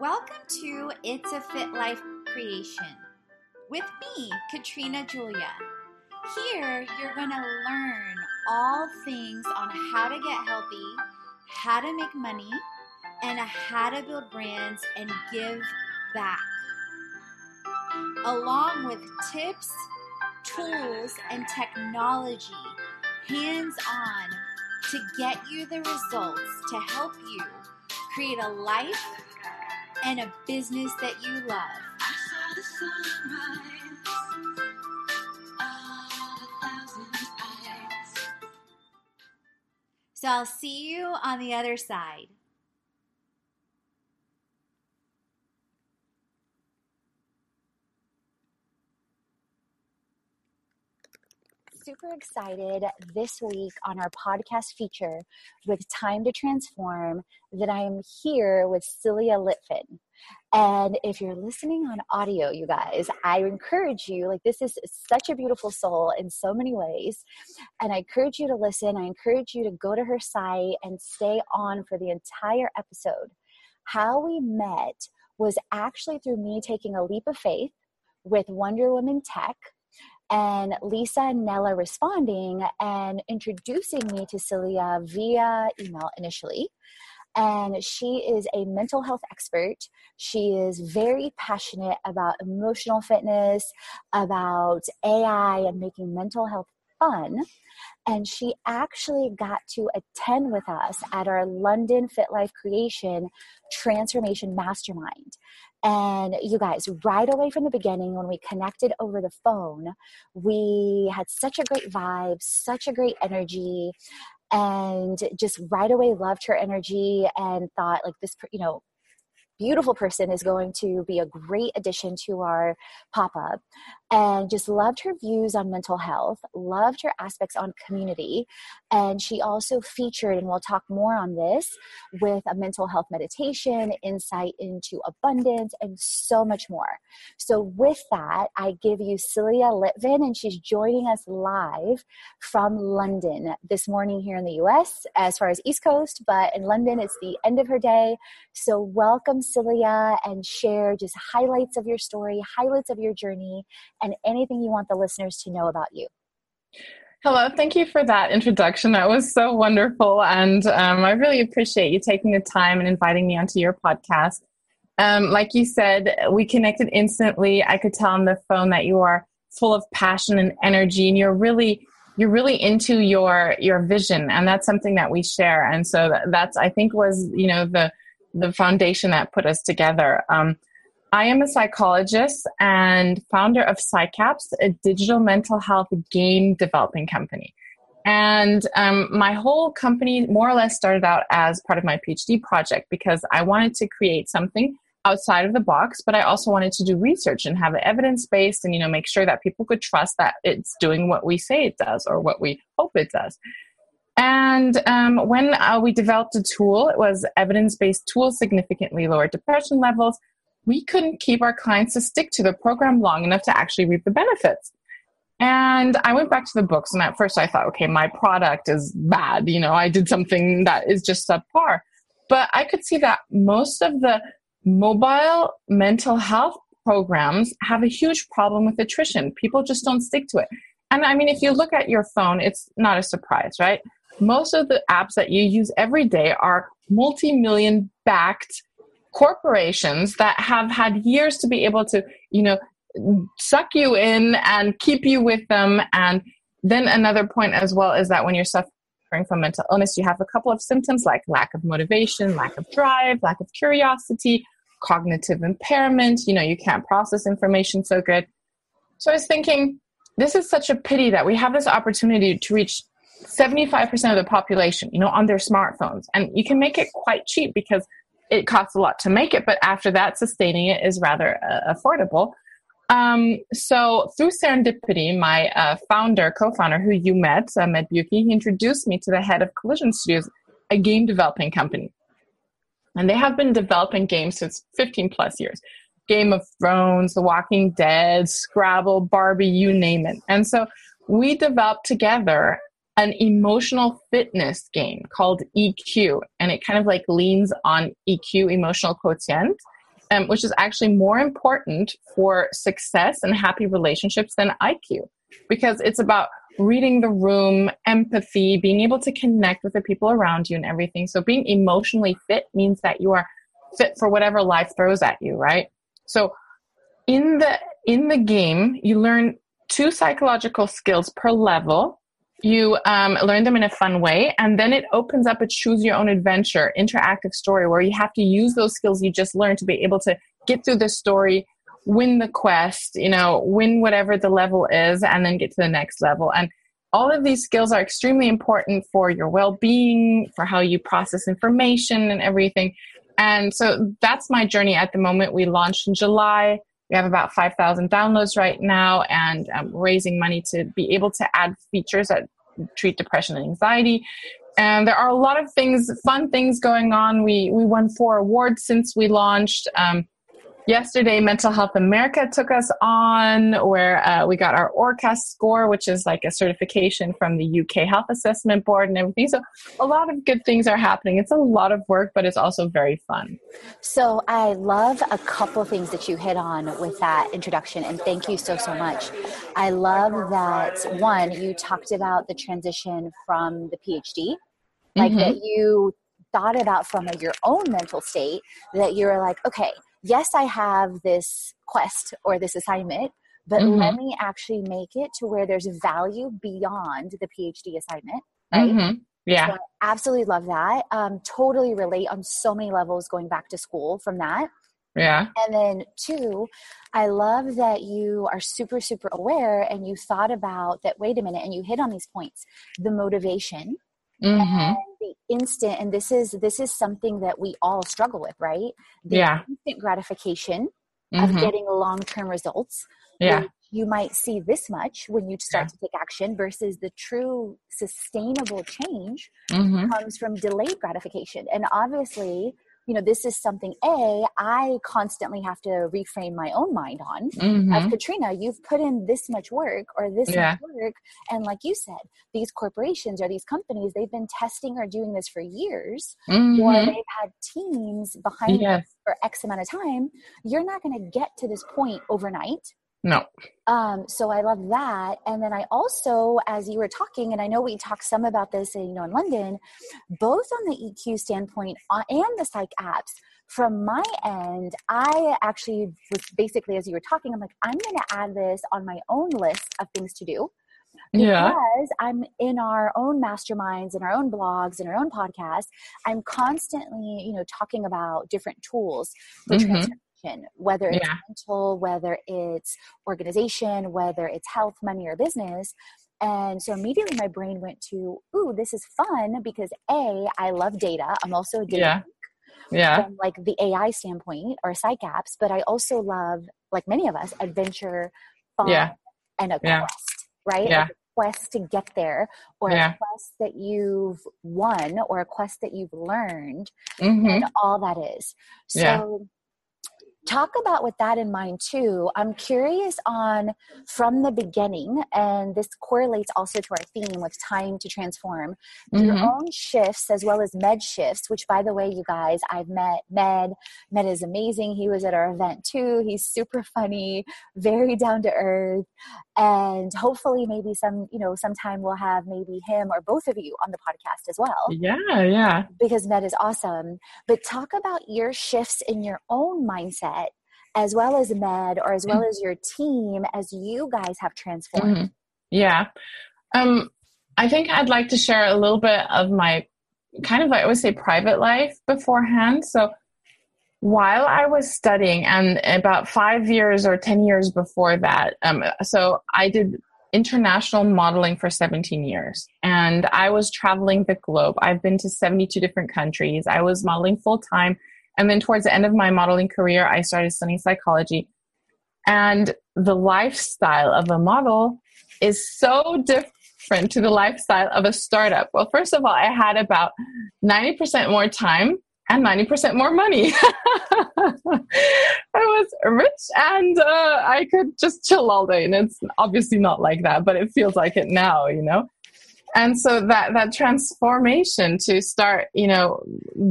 Welcome to It's a Fit Life Creation with me, Katrina Julia. Here, you're going to learn all things on how to get healthy, how to make money, and how to build brands and give back, along with tips, tools, and technology, hands-on, to get you the results to help you create a life and a business that you love. I saw the sunrise, all the thousand eyes. So I'll see you on the other side. Super excited this week on our podcast feature with Time to Transform that I am here with Celia Litvin. And if you're listening on audio, you guys, I encourage you, like, this is such a beautiful soul in so many ways. And I encourage you to listen. I encourage you to go to her site and stay on for the entire episode. How we met was actually through me taking a leap of faith with Wonder Woman Tech, and Lisa and Nella responding and introducing me to Celia via email initially. And she is a mental health expert. She is very passionate about emotional fitness, about AI, and making mental health fun. And she actually got to attend with us at our London Fit Life Creation Transformation Mastermind. And you guys, right away from the beginning, when we connected over the phone, we had such a great vibe, such a great energy, and just right away loved her energy and thought, like, this, you know, beautiful person is going to be a great addition to our pop-up, and just loved her views on mental health, loved her aspects on community. And she also featured, and we'll talk more on this, with a mental health meditation, insight into abundance, and so much more. So with that, I give you Celia Litvin, and she's joining us live from London this morning here in the US, as far as East Coast, but in London, it's the end of her day. So welcome, Celia, and share just highlights of your story, highlights of your journey, and anything you want the listeners to know about you. Hello, thank you for that introduction. That was so wonderful, and I really appreciate you taking the time and inviting me onto your podcast. Like you said, we connected instantly. I could tell on the phone that you are full of passion and energy, and you're really into your vision, and that's something that we share. And so that's, I think, was, you know, the foundation that put us together. I am a psychologist and founder of PsyCaps, a digital mental health game developing company. And my whole company more or less started out as part of my PhD project because I wanted to create something outside of the box, but I also wanted to do research and have it evidence-based and, you know, make sure that people could trust that it's doing what we say it does or what we hope it does. And when we developed a tool, it was evidence-based tools, significantly lower depression levels. We couldn't keep our clients to stick to the program long enough to actually reap the benefits. And I went back to the books, and at first I thought, okay, my product is bad. You know, I did something that is just subpar. But I could see that most of the mobile mental health programs have a huge problem with attrition. People just don't stick to it. And I mean, if you look at your phone, it's not a surprise, right? Most of the apps that you use every day are multi-million backed corporations that have had years to be able to, you know, suck you in and keep you with them. And then another point as well is that when you're suffering from mental illness, you have a couple of symptoms like lack of motivation, lack of drive, lack of curiosity, cognitive impairment. You know, you can't process information so good. So I was thinking, this is such a pity that we have this opportunity to reach 75% of the population, you know, on their smartphones. And you can make it quite cheap because it costs a lot to make it, but after that, sustaining it is rather affordable. So through serendipity, my co-founder, who you met, Med Bouki, he introduced me to the head of Collision Studios, a game developing company. And they have been developing games since 15 plus years. Game of Thrones, The Walking Dead, Scrabble, Barbie, you name it. And so we developed together an emotional fitness game called Equoo. And it kind of like leans on EQ, emotional quotient. which is actually more important for success and happy relationships than IQ, because it's about reading the room, empathy, being able to connect with the people around you and everything. So being emotionally fit means that you are fit for whatever life throws at you, right? So in the game, you learn 2 psychological skills per level. You learn them in a fun way, and then it opens up a choose-your-own-adventure interactive story where you have to use those skills you just learned to be able to get through the story, win the quest, win whatever the level is, and then get to the next level. And all of these skills are extremely important for your well-being, for how you process information and everything. And so that's my journey at the moment. We launched in July. We have about 5,000 downloads right now, and raising money to be able to add features that treat depression and anxiety. And there are a lot of things, fun things going on. We won 4 awards since we launched. Yesterday, Mental Health America took us on, where we got our ORCAS score, which is like a certification from the UK Health Assessment Board and everything. So a lot of good things are happening. It's a lot of work, but it's also very fun. So I love a couple of things that you hit on with that introduction, and thank you so much. I love that, one, you talked about the transition from the PhD, like mm-hmm. that you thought about from your own mental state, that you were like, okay, yes, I have this quest or this assignment, but mm-hmm. let me actually make it to where there's value beyond the PhD assignment, right? Mm-hmm. Yeah. So I absolutely love that. Totally relate on so many levels going back to school from that. Yeah. And then 2, I love that you are super, super aware, and you thought about that, wait a minute, and you hit on these points, the motivation. Mm-hmm. And the instant, and this is something that we all struggle with, right? The yeah. instant gratification mm-hmm. of getting long-term results. Yeah. You might see this much when you start yeah. to take action, versus the true sustainable change mm-hmm. comes from delayed gratification. And obviously, this is something I constantly have to reframe my own mind on. Mm-hmm. As Katrina, you've put in this much work or this yeah. much work. And like you said, these corporations or these companies, they've been testing or doing this for years, mm-hmm. or they've had teams behind yes. them for X amount of time. You're not going to get to this point overnight. No. So I love that. And then I also, as you were talking, and I know we talked some about this, in London, both on the EQ standpoint and the psych apps, from my end, I actually was basically, as you were talking, I'm like, I'm going to add this on my own list of things to do. Because I'm in our own masterminds, in our own blogs, in our own podcasts, I'm constantly, talking about different tools for mm-hmm. Whether it's yeah. mental, whether it's organization, whether it's health, money, or business. And so immediately my brain went to, ooh, this is fun, because I love data. I'm also a data yeah. geek from like the AI standpoint or PsyCaps, but I also love, like many of us, adventure, fun, yeah. and a quest, right? Yeah. Like a quest to get there, or a quest that you've won, or a quest that you've learned, mm-hmm. and all that is. So talk about with that in mind too. I'm curious on from the beginning, and this correlates also to our theme with Time to Transform, your mm-hmm. own shifts as well as Med shifts, which by the way, you guys, I've met Med. Med is amazing. He was at our event too. He's super funny, very down to earth. And hopefully maybe sometime we'll have maybe him or both of you on the podcast as well. Yeah, yeah. Because Med is awesome. But talk about your shifts in your own mindset, as well as Med, or as well as your team, as you guys have transformed. Mm-hmm. Yeah. I think I'd like to share a little bit of my I always say private life beforehand. So while I was studying, and about 5 years or 10 years before that, so I did international modeling for 17 years, and I was traveling the globe. I've been to 72 different countries. I was modeling full-time. And then towards the end of my modeling career, I started studying psychology. And the lifestyle of a model is so different to the lifestyle of a startup. Well, first of all, I had about 90% more time and 90% more money. I was rich, and I could just chill all day. And it's obviously not like that, but it feels like it now, And so that transformation to start,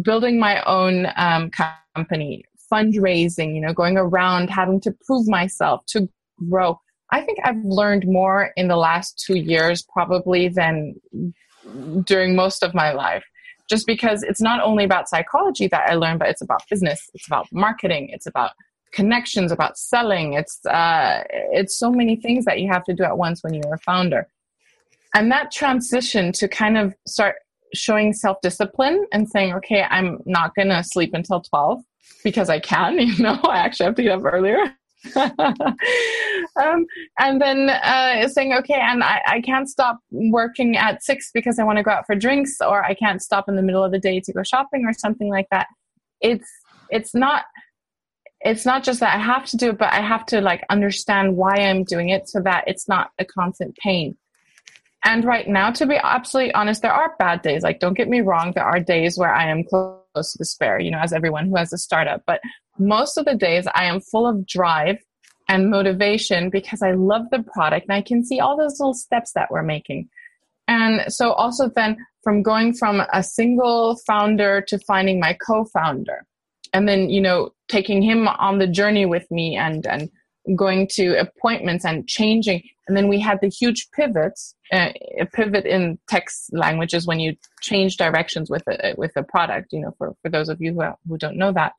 building my own company fundraising, you know, going around having to prove myself, to grow. I think I've learned more in the last 2 years probably than during most of my life, just because it's not only about psychology that I learned, but it's about business, it's about marketing, it's about connections, about selling. It's so many things that you have to do at once when you're a founder. And that transition to kind of start showing self-discipline and saying, okay, I'm not going to sleep until 12 because I can, you know, I actually have to get up earlier. And then saying, okay, and I can't stop working at 6 because I want to go out for drinks, or I can't stop in the middle of the day to go shopping or something like that. It's not just that I have to do it, but I have to like understand why I'm doing it so that it's not a constant pain. And right now, to be absolutely honest, there are bad days. Like, don't get me wrong. There are days where I am close to despair, you know, as everyone who has a startup. But most of the days I am full of drive and motivation because I love the product and I can see all those little steps that we're making. And so also then from going from a single founder to finding my co-founder, and then, you know, taking him on the journey with me and going to appointments and changing. And then we had the huge pivots, a pivot in tech language is when you change directions with a product, you know, for those of you who don't know that.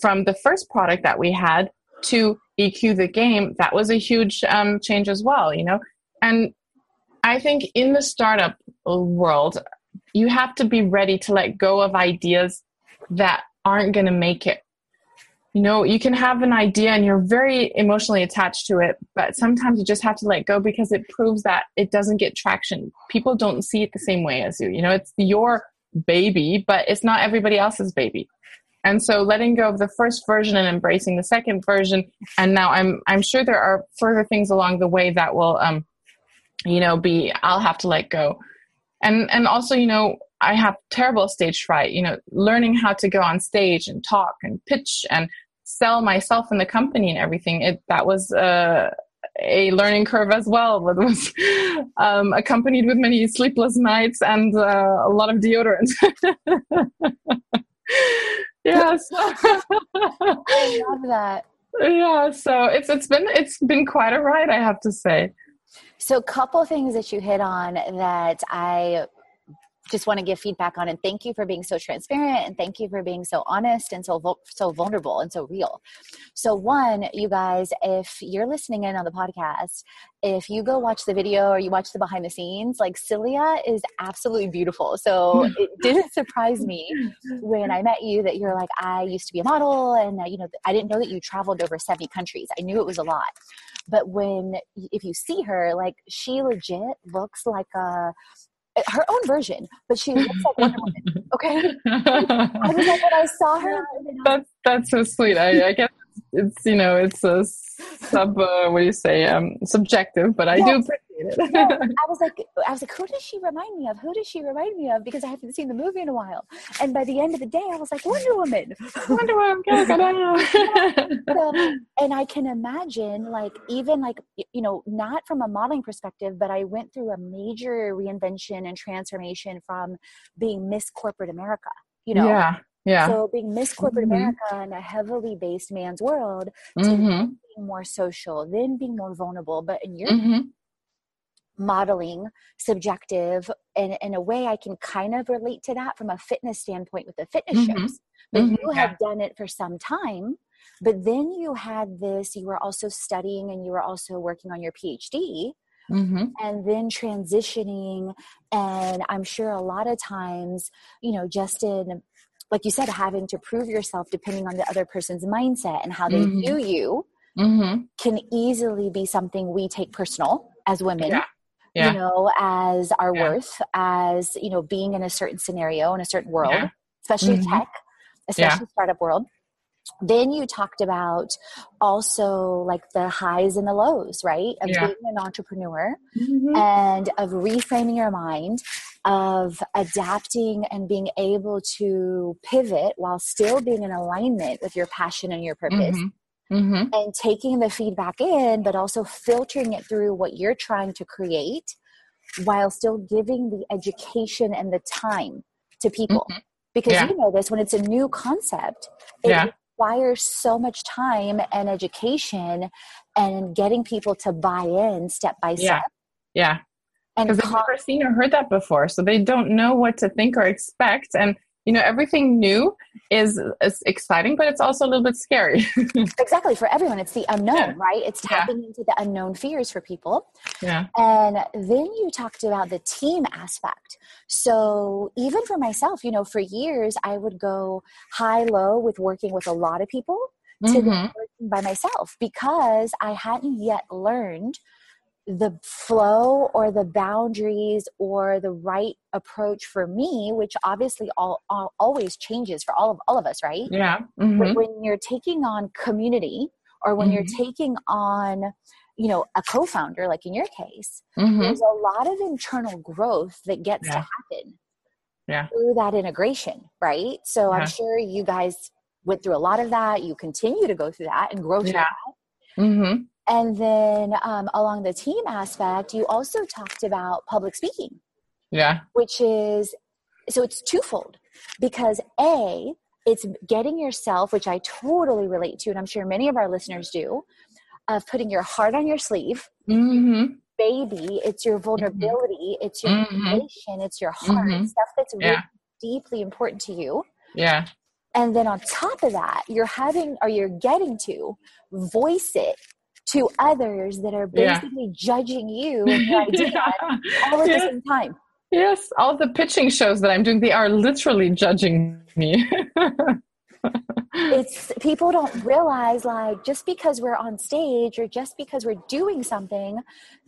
From the first product that we had to Equoo the game, that was a huge change as well, you know. And I think in the startup world, you have to be ready to let go of ideas that aren't going to make it. You know, you can have an idea and you're very emotionally attached to it, but sometimes you just have to let go because it proves that it doesn't get traction. People don't see it the same way as you. You know, it's your baby, but it's not everybody else's baby. And so letting go of the first version and embracing the second version. And now I'm sure there are further things along the way that will, you know, be, I'll have to let go. And also, you know, I have terrible stage fright, you know, learning how to go on stage and talk and pitch and sell myself and the company and everything. That was a learning curve as well. That was accompanied with many sleepless nights and a lot of deodorant. Yes. I love that. Yeah, so it's been quite a ride, I have to say. So a couple things that you hit on that I just want to give feedback on, and thank you for being so transparent, and thank you for being so honest and so vulnerable and so real. So one, you guys, if you're listening in on the podcast, if you go watch the video or you watch the behind the scenes, like Celia is absolutely beautiful. So it didn't surprise me when I met you that you're like, I used to be a model, and you know, I didn't know that you traveled over 70 countries. I knew it was a lot. But if you see her, like she legit looks like her own version, but she looks like Wonder Woman. Okay. I was like, when I saw her. That's so sweet. I guess it's, you know, it's a subjective, but I do appreciate it. Yeah. I was like, who does she remind me of? Because I haven't seen the movie in a while. And by the end of the day, I was like, Wonder Woman. So, and I can imagine, like, even like, you know, not from a modeling perspective, but I went through a major reinvention and transformation from being Miss Corporate America, you know? Yeah. Yeah. So being Miss Corporate America in a heavily based man's world, to then being more social, then being more vulnerable, but in your modeling, subjective, and in a way I can kind of relate to that from a fitness standpoint with the fitness shows. But you have done it for some time, but then you had this, you were also studying and you were also working on your PhD. And then transitioning. And I'm sure a lot of times, you know, just in, like you said, having to prove yourself depending on the other person's mindset and how they view you can easily be something we take personal as women, you know, as our worth, as, you know, being in a certain scenario, in a certain world, especially tech, especially startup world. Then you talked about also like the highs and the lows, right? Of being an entrepreneur and of reframing your mind, of adapting and being able to pivot while still being in alignment with your passion and your purpose and taking the feedback in, but also filtering it through what you're trying to create while still giving the education and the time to people. Because you know this, when it's a new concept, it requires so much time and education and getting people to buy in step by step. Yeah. Because they've never seen or heard that before. So they don't know what to think or expect. And, you know, everything new is exciting, but it's also a little bit scary. Exactly. For everyone, it's the unknown, right? It's tapping into the unknown fears for people. Yeah. And then you talked about the team aspect. So even for myself, you know, for years, I would go high-low with working with a lot of people to working by myself because I hadn't yet learned the flow or the boundaries or the right approach for me, which obviously all always changes for all of us, right? Yeah. Mm-hmm. But when you're taking on community or when you're taking on, you know, a co-founder, like in your case, there's a lot of internal growth that gets to happen through that integration, right? So I'm sure you guys went through a lot of that. You continue to go through that and grow through that. Mm-hmm. And then along the team aspect, you also talked about public speaking. Yeah. Which is, so it's twofold because A, it's getting yourself, which I totally relate to, and I'm sure many of our listeners do, of putting your heart on your sleeve. Mm-hmm. Baby, it's your vulnerability, it's your motivation, it's your heart, stuff that's really deeply important to you. Yeah. And then on top of that, you're having, or you're getting to voice it to others that are basically judging you and your idea all at the same time. Yes, all the pitching shows that I'm doing, they are literally judging me. It's people don't realize, like, just because we're on stage or just because we're doing something,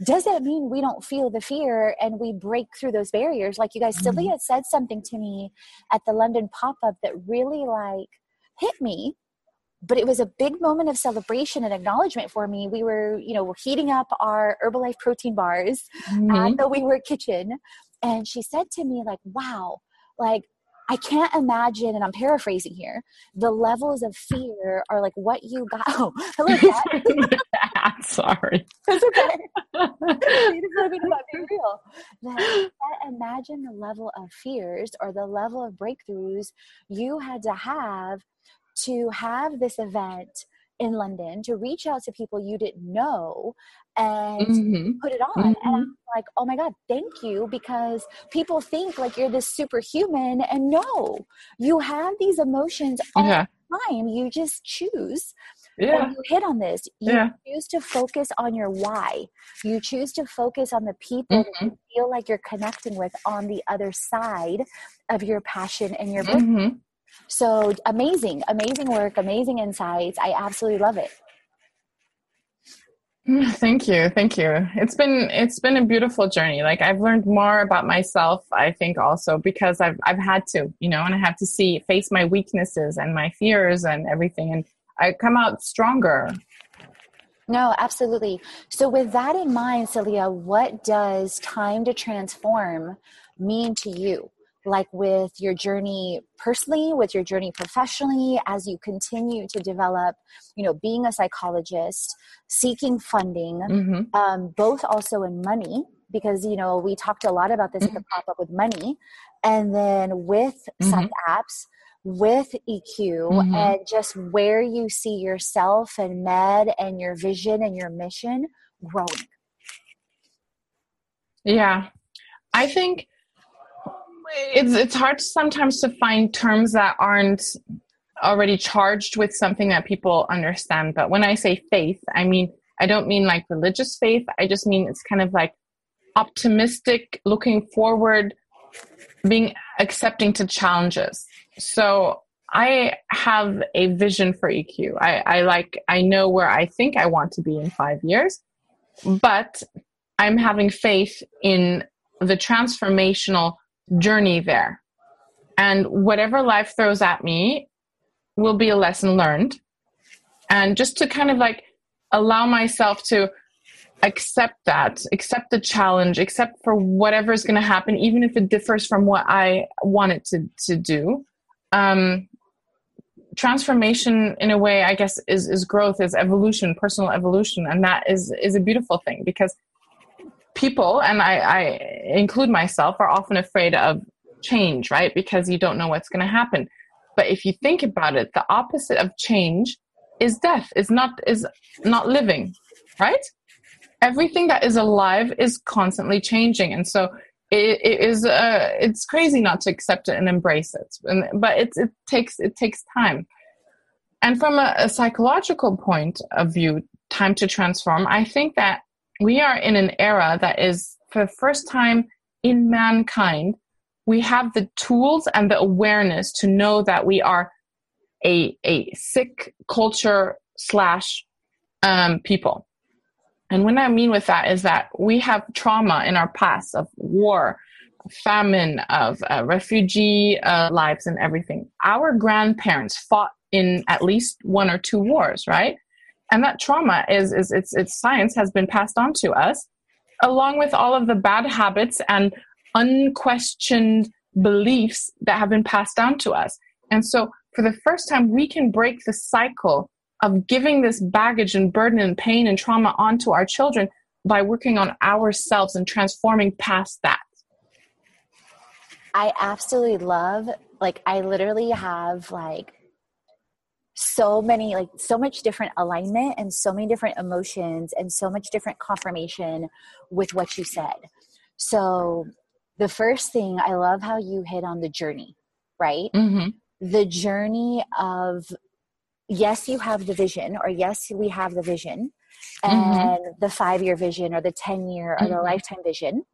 does that mean we don't feel the fear and we break through those barriers? Like you guys, Celia said something to me at the London pop-up that really like hit me. But it was a big moment of celebration and acknowledgement for me. We were, you know, heating up our Herbalife protein bars at the We Were Kitchen. And she said to me, like, wow, like, I can't imagine, and I'm paraphrasing here, the levels of fear are like what you got. Oh, hello, Dad. Sorry. That's okay. Real. That, imagine the level of fears or the level of breakthroughs you had to have this event in London, to reach out to people you didn't know and put it on. And I'm like, oh my God, thank you. Because people think like you're this superhuman, and no, you have these emotions all the time. You just choose. Yeah. When you hit on this, you choose to focus on your why. You choose to focus on the people that you feel like you're connecting with on the other side of your passion and your business. So amazing work, amazing insights. I absolutely love it. Thank you. It's been a beautiful journey. Like I've learned more about myself, I think also because I've had to, you know, and I have to face my weaknesses and my fears and everything. And I come out stronger. No, absolutely. So with that in mind, Celia, what does Time to Transform mean to you? Like with your journey personally, with your journey professionally, as you continue to develop, you know, being a psychologist, seeking funding, both also in money, because, you know, we talked a lot about this at the pop-up with money, and then with PsyCaps, with Equoo, and just where you see yourself and Med and your vision and your mission growing. Yeah, I think it's hard sometimes to find terms that aren't already charged with something that people understand. But when I say faith, I mean, I don't mean like religious faith. I just mean, it's kind of like optimistic, looking forward, being accepting to challenges. So I have a vision for Equoo. I know where I think I want to be in 5 years, but I'm having faith in the transformational journey there, and whatever life throws at me will be a lesson learned. And just to kind of like allow myself to accept that, accept the challenge, accept for whatever is going to happen, even if it differs from what I want it to do. Transformation in a way, I guess, is growth, is evolution, personal evolution. And that is a beautiful thing, because people, and I include myself, are often afraid of change, right? Because you don't know what's going to happen. But if you think about it, the opposite of change is death, is not living, right? Everything that is alive is constantly changing. And so it's crazy not to accept it and embrace it. But it takes time. And from a psychological point of view, Time to Transform, I think that we are in an era that is, for the first time in mankind, we have the tools and the awareness to know that we are a sick culture / people. And what I mean with that is that we have trauma in our past of war, famine, of refugee lives and everything. Our grandparents fought in at least one or two wars, right? And that trauma is science has been passed on to us, along with all of the bad habits and unquestioned beliefs that have been passed down to us. And so for the first time, we can break the cycle of giving this baggage and burden and pain and trauma onto our children by working on ourselves and transforming past that. I absolutely love, I literally have so much different alignment and so many different emotions and so much different confirmation with what you said. So the first thing, I love how you hit on the journey, right? Mm-hmm. The journey of, yes, you have the vision, or yes, we have the vision, and mm-hmm. the 5-year vision or the 10-year or the mm-hmm. lifetime vision.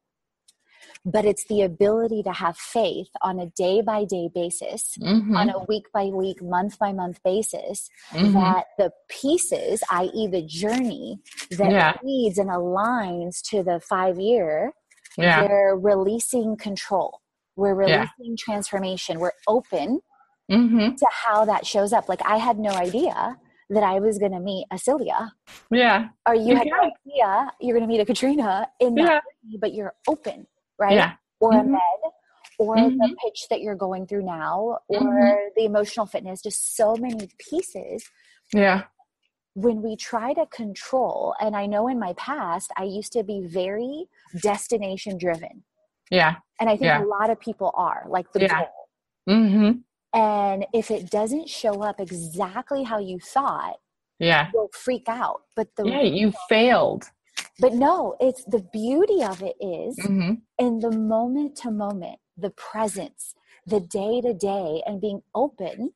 But it's the ability to have faith on a day-by-day basis, mm-hmm. on a week-by-week, month-by-month basis, mm-hmm. that the pieces, i.e. the journey that leads and aligns to the 5-year, we're releasing control. We're releasing transformation. We're open mm-hmm. to how that shows up. I had no idea that I was going to meet a Celia. Yeah. Or you had no idea you're going to meet a Katrina in that journey, but you're open. Right? Yeah. Or mm-hmm. a med, or mm-hmm. the pitch that you're going through now, or mm-hmm. the emotional fitness, just so many pieces. Yeah. When we try to control, and I know in my past, I used to be very destination driven. Yeah. And I think a lot of people are, the goal. Mm-hmm. And if it doesn't show up exactly how you thought, you'll freak out. But you failed. But no, it's the beauty of it is mm-hmm. in the moment to moment, the presence, the day to day, and being open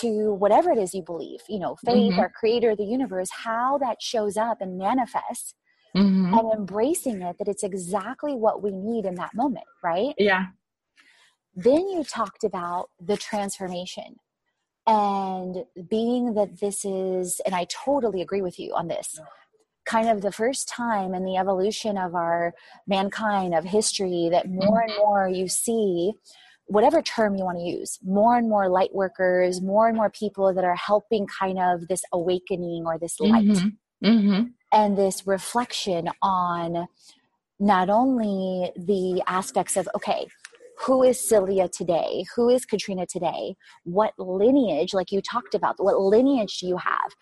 to whatever it is you believe, faith mm-hmm. or creator of the universe, how that shows up and manifests mm-hmm. and embracing it, that it's exactly what we need in that moment. Right. Yeah. Then you talked about the transformation and being that this is, and I totally agree with you on this, kind of the first time in the evolution of our mankind, of history, that more and more you see, whatever term you want to use, more and more light workers, more and more people that are helping kind of this awakening or this light mm-hmm. Mm-hmm. and this reflection on not only the aspects of, okay, who is Celia today? Who is Katrina today? What lineage, like you talked about, what lineage do you have?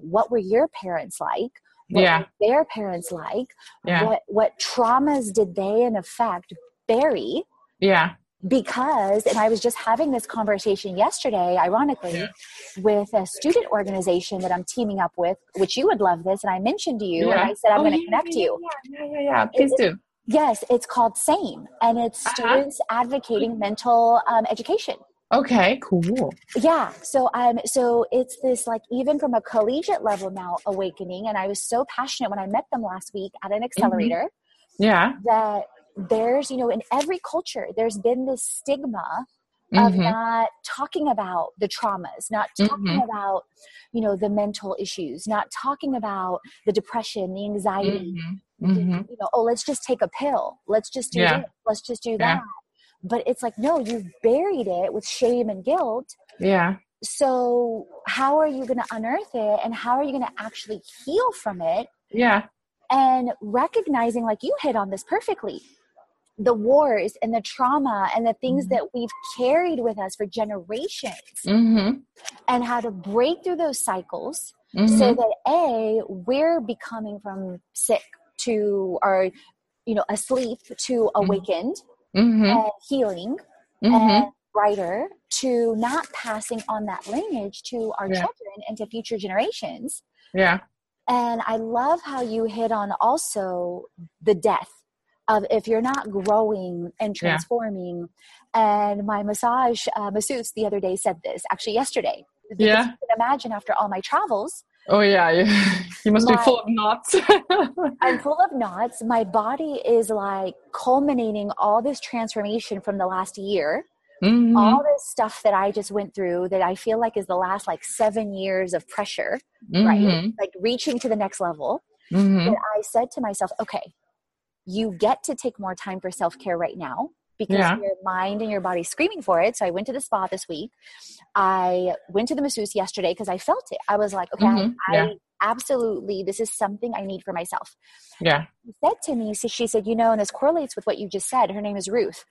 What were your parents like? What were their parents like? Yeah. What traumas did they, in effect, bury? Yeah. Because, and I was just having this conversation yesterday, ironically, with a student organization that I'm teaming up with, which you would love this, and I mentioned to you, and I said, I'm going to connect you. Yeah. Please do. Yes, it's called SAME, and it's Students Advocating Mental Education. Okay, cool. Yeah. So it's this even from a collegiate level now awakening. And I was so passionate when I met them last week at an accelerator. Mm-hmm. Yeah. That there's, in every culture, there's been this stigma of mm-hmm. not talking about the traumas, not talking mm-hmm. about, the mental issues, not talking about the depression, the anxiety, mm-hmm. Mm-hmm. Let's just take a pill. Let's just do this. Let's just do that. But it's no, you've buried it with shame and guilt. Yeah. So how are you going to unearth it? And how are you going to actually heal from it? Yeah. And recognizing, you hit on this perfectly, the wars and the trauma and the things mm-hmm. that we've carried with us for generations mm-hmm. and how to break through those cycles mm-hmm. so that we're becoming from sick to, or, asleep to awakened. Mm-hmm. And healing mm-hmm. and brighter to not passing on that lineage to our children and to future generations. Yeah. And I love how you hit on also the death of if you're not growing and transforming. Yeah. And my masseuse the other day said this, actually yesterday. Yeah. You can imagine after all my travels. Oh yeah, you must be full of knots. I'm full of knots. My body is like culminating all this transformation from the last year. Mm-hmm. All this stuff that I just went through that I feel like is the last like 7 years of pressure, mm-hmm. right? Like reaching to the next level. Mm-hmm. And I said to myself, okay, you get to take more time for self-care right now because your mind and your body is screaming for it. So I went to the spa this week. I went to the masseuse yesterday because I felt it. I was like, okay, mm-hmm. I absolutely, this is something I need for myself. Yeah. She said to me, so she said, you know, and this correlates with what you just said. Her name is Ruth.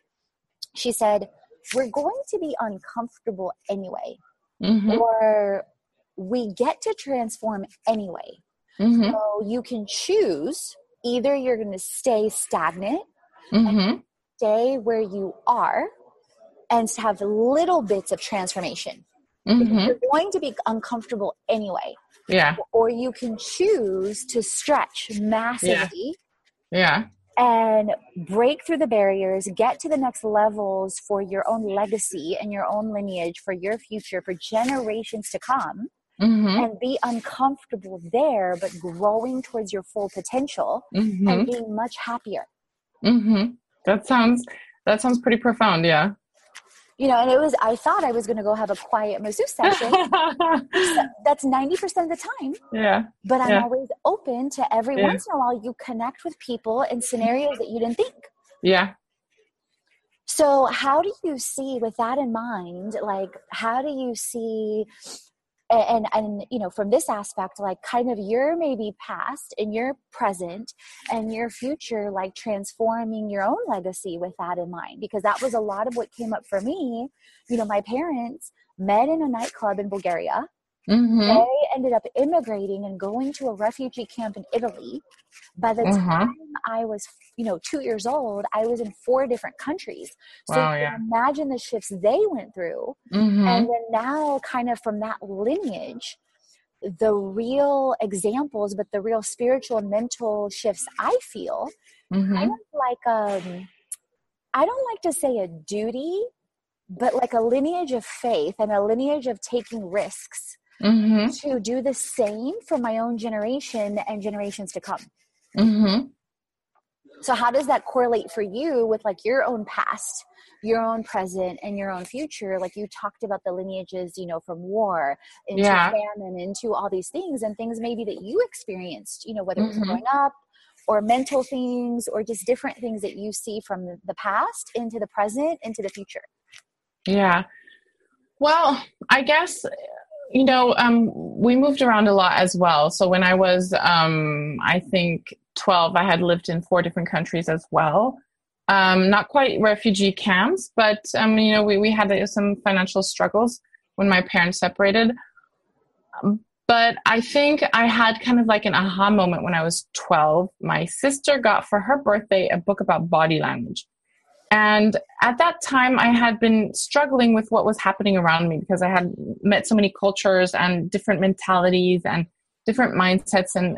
She said, we're going to be uncomfortable anyway, mm-hmm. or we get to transform anyway. Mm-hmm. So you can choose either you're going to stay stagnant, mm-hmm. and stay where you are and have little bits of transformation. Mm-hmm. You're going to be uncomfortable anyway. Yeah. Or you can choose to stretch massively. Yeah. And break through the barriers, get to the next levels for your own legacy and your own lineage, for your future, for generations to come, mm-hmm. and be uncomfortable there, but growing towards your full potential, mm-hmm. and being much happier. Mm-hmm. That sounds pretty profound. Yeah. You know, and I thought I was going to go have a quiet masseuse session. That's 90% of the time. Yeah. But I'm always open to every once in a while you connect with people in scenarios that you didn't think. Yeah. So how do you see, with that in mind, like, how do you see, and you know, from this aspect, like kind of your maybe past and your present and your future, like transforming your own legacy with that in mind? Because that was a lot of what came up for me. You know, my parents met in a nightclub in Bulgaria. Mm-hmm. They ended up immigrating and going to a refugee camp in Italy. By the time I was, 2 years old, I was in 4 different countries. So imagine the shifts they went through. Mm-hmm. And then now kind of from that lineage, the real examples, but the real spiritual and mental shifts I feel, mm-hmm. I don't like to say a duty, but like a lineage of faith and a lineage of taking risks. Mm-hmm. To do the same for my own generation and generations to come. Mm-hmm. So how does that correlate for you with like your own past, your own present, and your own future? Like you talked about the lineages, from war into famine, into all these things, and things maybe that you experienced, whether it was growing up or mental things or just different things that you see from the past into the present, into the future. Yeah. Well, I guess... we moved around a lot as well. So when I was, 12, I had lived in 4 different countries as well. Not quite refugee camps, but, we had some financial struggles when my parents separated. But I think I had kind of like an aha moment when I was 12. My sister got for her birthday a book about body language. And at that time, I had been struggling with what was happening around me because I had met so many cultures and different mentalities and different mindsets. And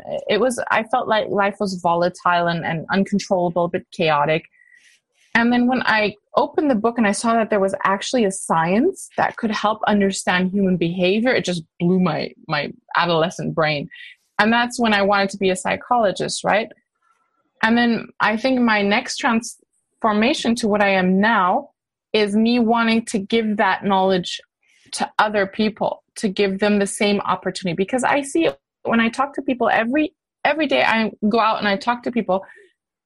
I felt like life was volatile and uncontrollable, a bit chaotic. And then when I opened the book and I saw that there was actually a science that could help understand human behavior, it just blew my adolescent brain. And that's when I wanted to be a psychologist, right? And then I think my next transformation to what I am now is me wanting to give that knowledge to other people, to give them the same opportunity. Because I see it when I talk to people every day, I go out and I talk to people,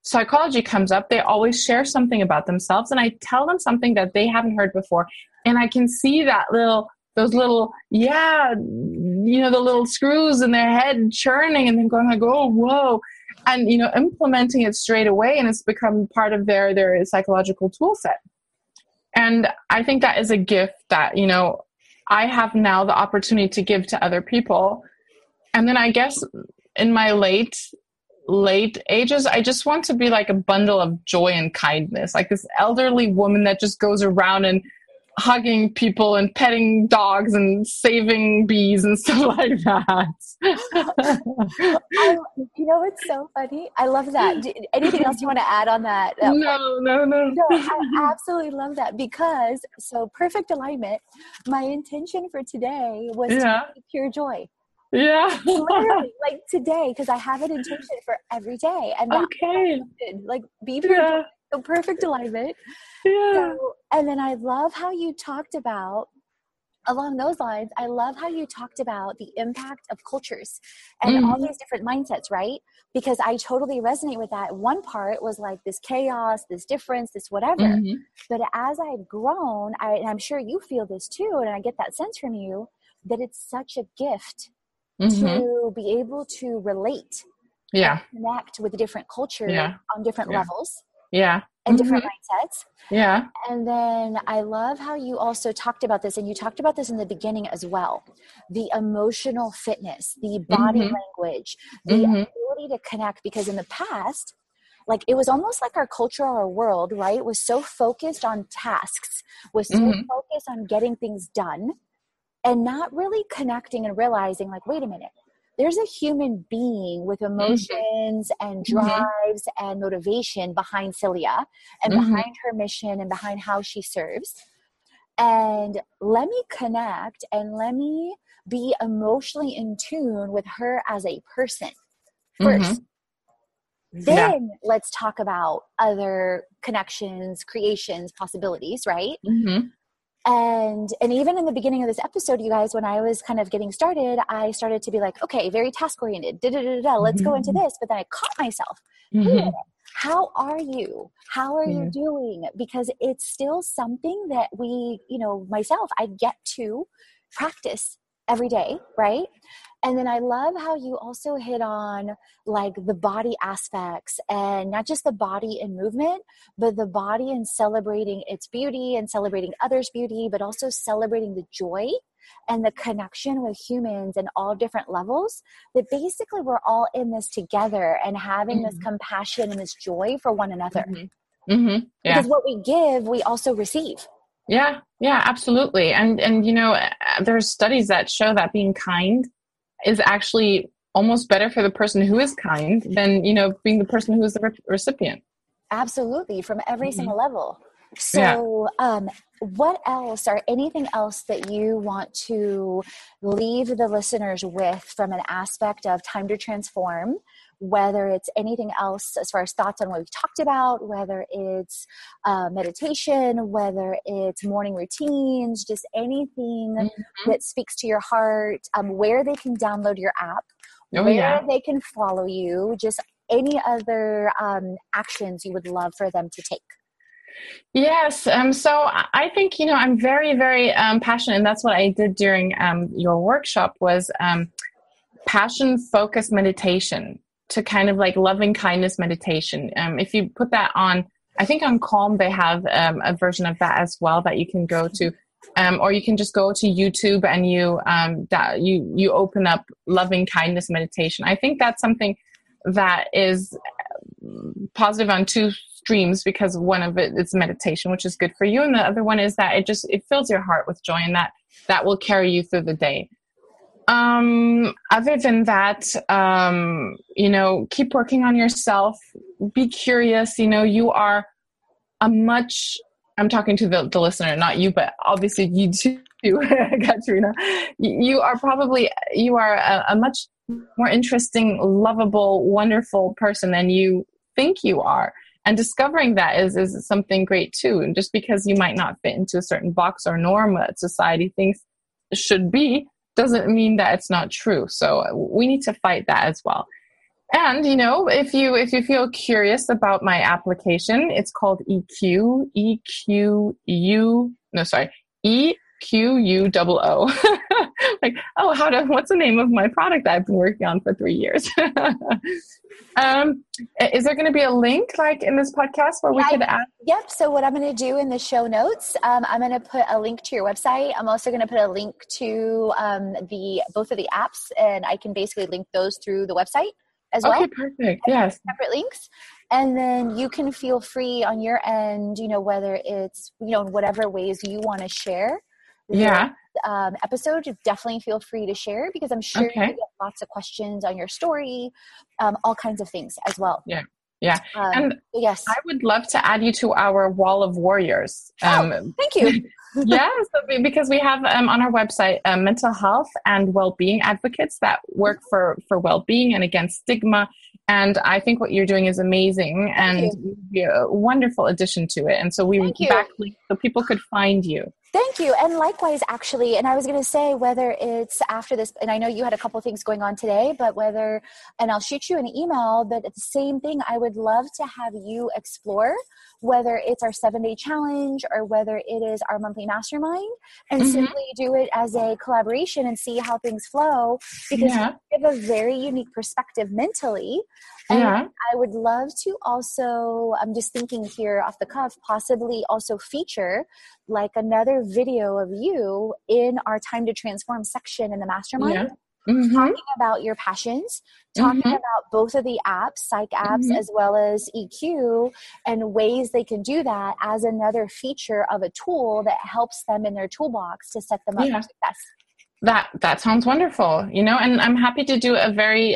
psychology comes up, they always share something about themselves, and I tell them something that they haven't heard before. And I can see the little screws in their head churning and then going like, oh, whoa. And, implementing it straight away, and it's become part of their psychological tool set. And I think that is a gift that, I have now the opportunity to give to other people. And then I guess in my late ages, I just want to be like a bundle of joy and kindness, like this elderly woman that just goes around and hugging people and petting dogs and saving bees and stuff like that. You know, it's so funny. I love that. Anything else you want to add on that? No. I absolutely love that because, so perfect alignment. My intention for today was to make pure joy. Yeah. Literally, like today, because I have an intention for every day. And okay. Like be pure joy. So perfect alignment. Yeah. So, and then I love how you talked about, along those lines, I love how you talked about the impact of cultures and all these different mindsets, right? Because I totally resonate with that. One part was like this chaos, this difference, this whatever. Mm-hmm. But as I've grown, and I'm sure you feel this too, and I get that sense from you, that it's such a gift to be able to relate and connect with a different culture on different levels. Yeah. And different mindsets. Yeah. And then I love how you also talked about this, and you talked about this in the beginning as well. The emotional fitness, the body language, the ability to connect, because in the past, like it was almost like our culture or our world, right? Was so focused on tasks, was so focused on getting things done and not really connecting and realizing like, wait a minute. There's a human being with emotions and drives and motivation behind Celia and behind her mission and behind how she serves. And let me connect and let me be emotionally in tune with her as a person first. Then let's talk about other connections, creations, possibilities, right? And even in the beginning of this episode, you guys, when I was kind of getting started, I started to be like, okay, very task-oriented, let's go into this. But then I caught myself. Hey, how are you? How are you doing? Because it's still something that we, you know, myself, I get to practice every day, right? And then I love how you also hit on like the body aspects, and not just the body and movement, but the body and celebrating its beauty and celebrating others' beauty, but also celebrating the joy and the connection with humans and all different levels, that basically we're all in this together and having this compassion and this joy for one another. Because what we give, we also receive. Yeah. Yeah, absolutely. And you know, there's studies that show that being kind is actually almost better for the person who is kind than, you know, being the person who is the recipient. Absolutely. From every single level. So what else or anything else that you want to leave the listeners with from an aspect of Time to Transform, whether it's anything else as far as thoughts on what we've talked about, whether it's meditation, whether it's morning routines, just anything that speaks to your heart, where they can download your app, they can follow you, just any other actions you would love for them to take. Yes. So I think, you know, I'm very, very passionate. And that's what I did during your workshop was passion focused meditation, to kind of like loving kindness meditation. If you put that on, I think on Calm, they have a version of that as well that you can go to, or you can just go to YouTube and you, you open up loving kindness meditation. I think that's something that is positive on two streams, because one of it is meditation, which is good for you. And the other one is that it fills your heart with joy, and that will carry you through the day. Other than that, you know, keep working on yourself, be curious, you know, you are I'm talking to the listener, not you, but obviously you too, Katrina, you are a much more interesting, lovable, wonderful person than you think you are. And discovering that is something great too. And just because you might not fit into a certain box or norm that society thinks should be, doesn't mean that it's not true. So we need to fight that as well. And, you know, if you feel curious about my application, it's called EQUOO. Like, oh, what's the name of my product that I've been working on for 3 years? Is there going to be a link like in this podcast where we could add? Yep. So what I'm going to do in the show notes, I'm going to put a link to your website. I'm also going to put a link to both of the apps, and I can basically link those through the website as well. Okay, perfect. Yes. Separate links. And then you can feel free on your end, you know, whether it's, you know, in whatever ways you want to share. Yeah. Episode, definitely feel free to share, because I'm sure you get lots of questions on your story, all kinds of things as well. Yeah. Yeah. And yes, I would love to add you to our wall of warriors. Thank you. Yeah. So because we have on our website, mental health and well-being advocates that work for well-being and against stigma. And I think what you're doing is amazing and you're a wonderful addition to it. And so we backlink so people could find you. Thank you. And likewise, actually, and I was going to say, whether it's after this, and I know you had a couple of things going on today, but whether, and I'll shoot you an email, but it's the same thing. I would love to have you explore, whether it's our 7-day challenge or whether it is our monthly mastermind, and simply do it as a collaboration and see how things flow, because you have a very unique perspective mentally. And I would love to also, I'm just thinking here off the cuff, possibly also feature like another video of you in our Time to Transform section in the mastermind, talking about your passions, talking about both of the apps, PsyCaps as well as Equoo, and ways they can do that as another feature of a tool that helps them in their toolbox to set them up for success. That sounds wonderful, you know, and I'm happy to do a very,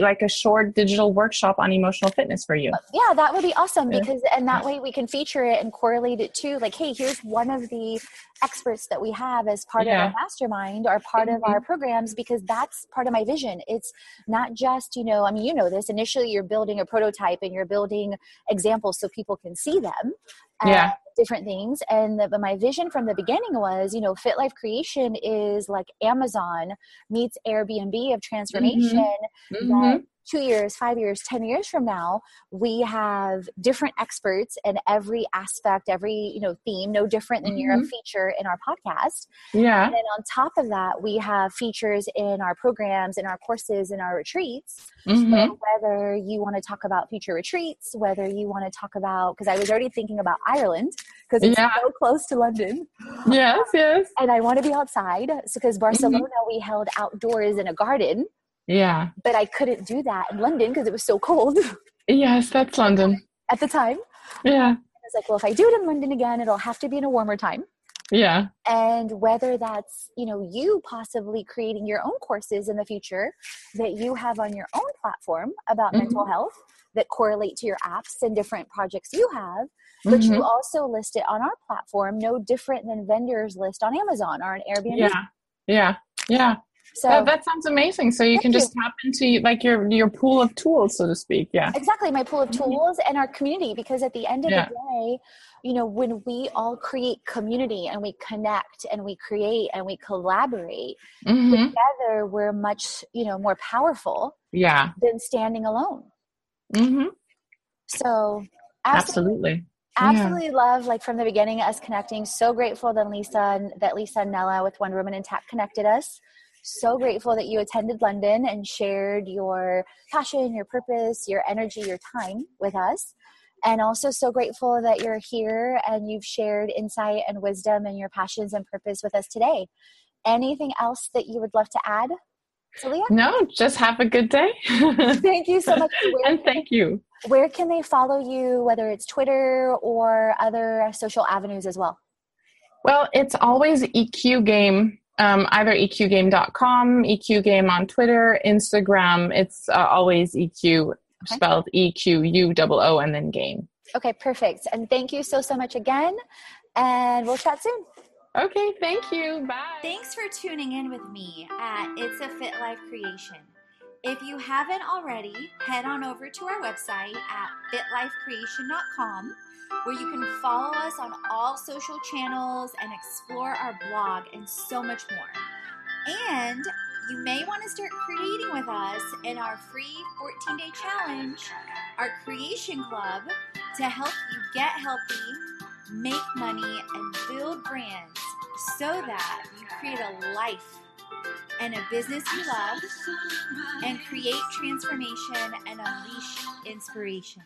like a short digital workshop on emotional fitness for you. Yeah, that would be awesome, because, and that way we can feature it and correlate it to, like, hey, here's one of the experts that we have as part of our mastermind or part of our programs, because that's part of my vision. It's not just, you know, I mean, you know this, initially you're building a prototype and you're building examples so people can see them. Different things. And but my vision from the beginning was, you know, Fit Life Creation is like Amazon meets Airbnb of transformation. That 2 years, 5 years, 10 years from now, we have different experts in every aspect, every, you know, theme, no different than you're a feature in our podcast. Yeah. And then on top of that, we have features in our programs, in our courses, in our retreats. So whether you want to talk about future retreats, whether you want to talk about, because I was already thinking about Ireland, because it's so close to London. Yes, yes. And I want to be outside. So because Barcelona, we held outdoors in a garden. Yeah. But I couldn't do that in London because it was so cold. Yes, that's London. At the time. Yeah. I was like, well, if I do it in London again, it'll have to be in a warmer time. Yeah. And whether that's, you know, you possibly creating your own courses in the future that you have on your own platform about mental health that correlate to your apps and different projects you have, but you also list it on our platform, no different than vendors list on Amazon or on Airbnb. Yeah. Yeah. Yeah. So that sounds amazing. So you can just tap into like your pool of tools, so to speak. Yeah, exactly. My pool of tools and our community, because at the end of the day, you know, when we all create community and we connect and we create and we collaborate together, we're much, you know, more powerful than standing alone. So absolutely love, like from the beginning, us connecting. So grateful that Lisa and Nella with Wonder Woman and Tech connected us. So grateful that you attended London and shared your passion, your purpose, your energy, your time with us. And also so grateful that you're here and you've shared insight and wisdom and your passions and purpose with us today. Anything else that you would love to add, Celia? No, just have a good day. Thank you so much. And thank you. Where can they follow you, whether it's Twitter or other social avenues as well? Well, it's always Equoo Game. Either eqgame.com, Equoo Game on Twitter, Instagram. It's always Equoo, spelled EQUOO, and then game. Okay, perfect. And thank you so much again. And we'll chat soon. Okay, thank you. Bye. Thanks for tuning in with me at It's a Fit Life Creation. If you haven't already, head on over to our website at fitlifecreation.com, where you can follow us on all social channels and explore our blog and so much more. And you may want to start creating with us in our free 14-day challenge, our creation club, to help you get healthy, make money, and build brands so that you create a life and a business you love, and create transformation and unleash inspiration.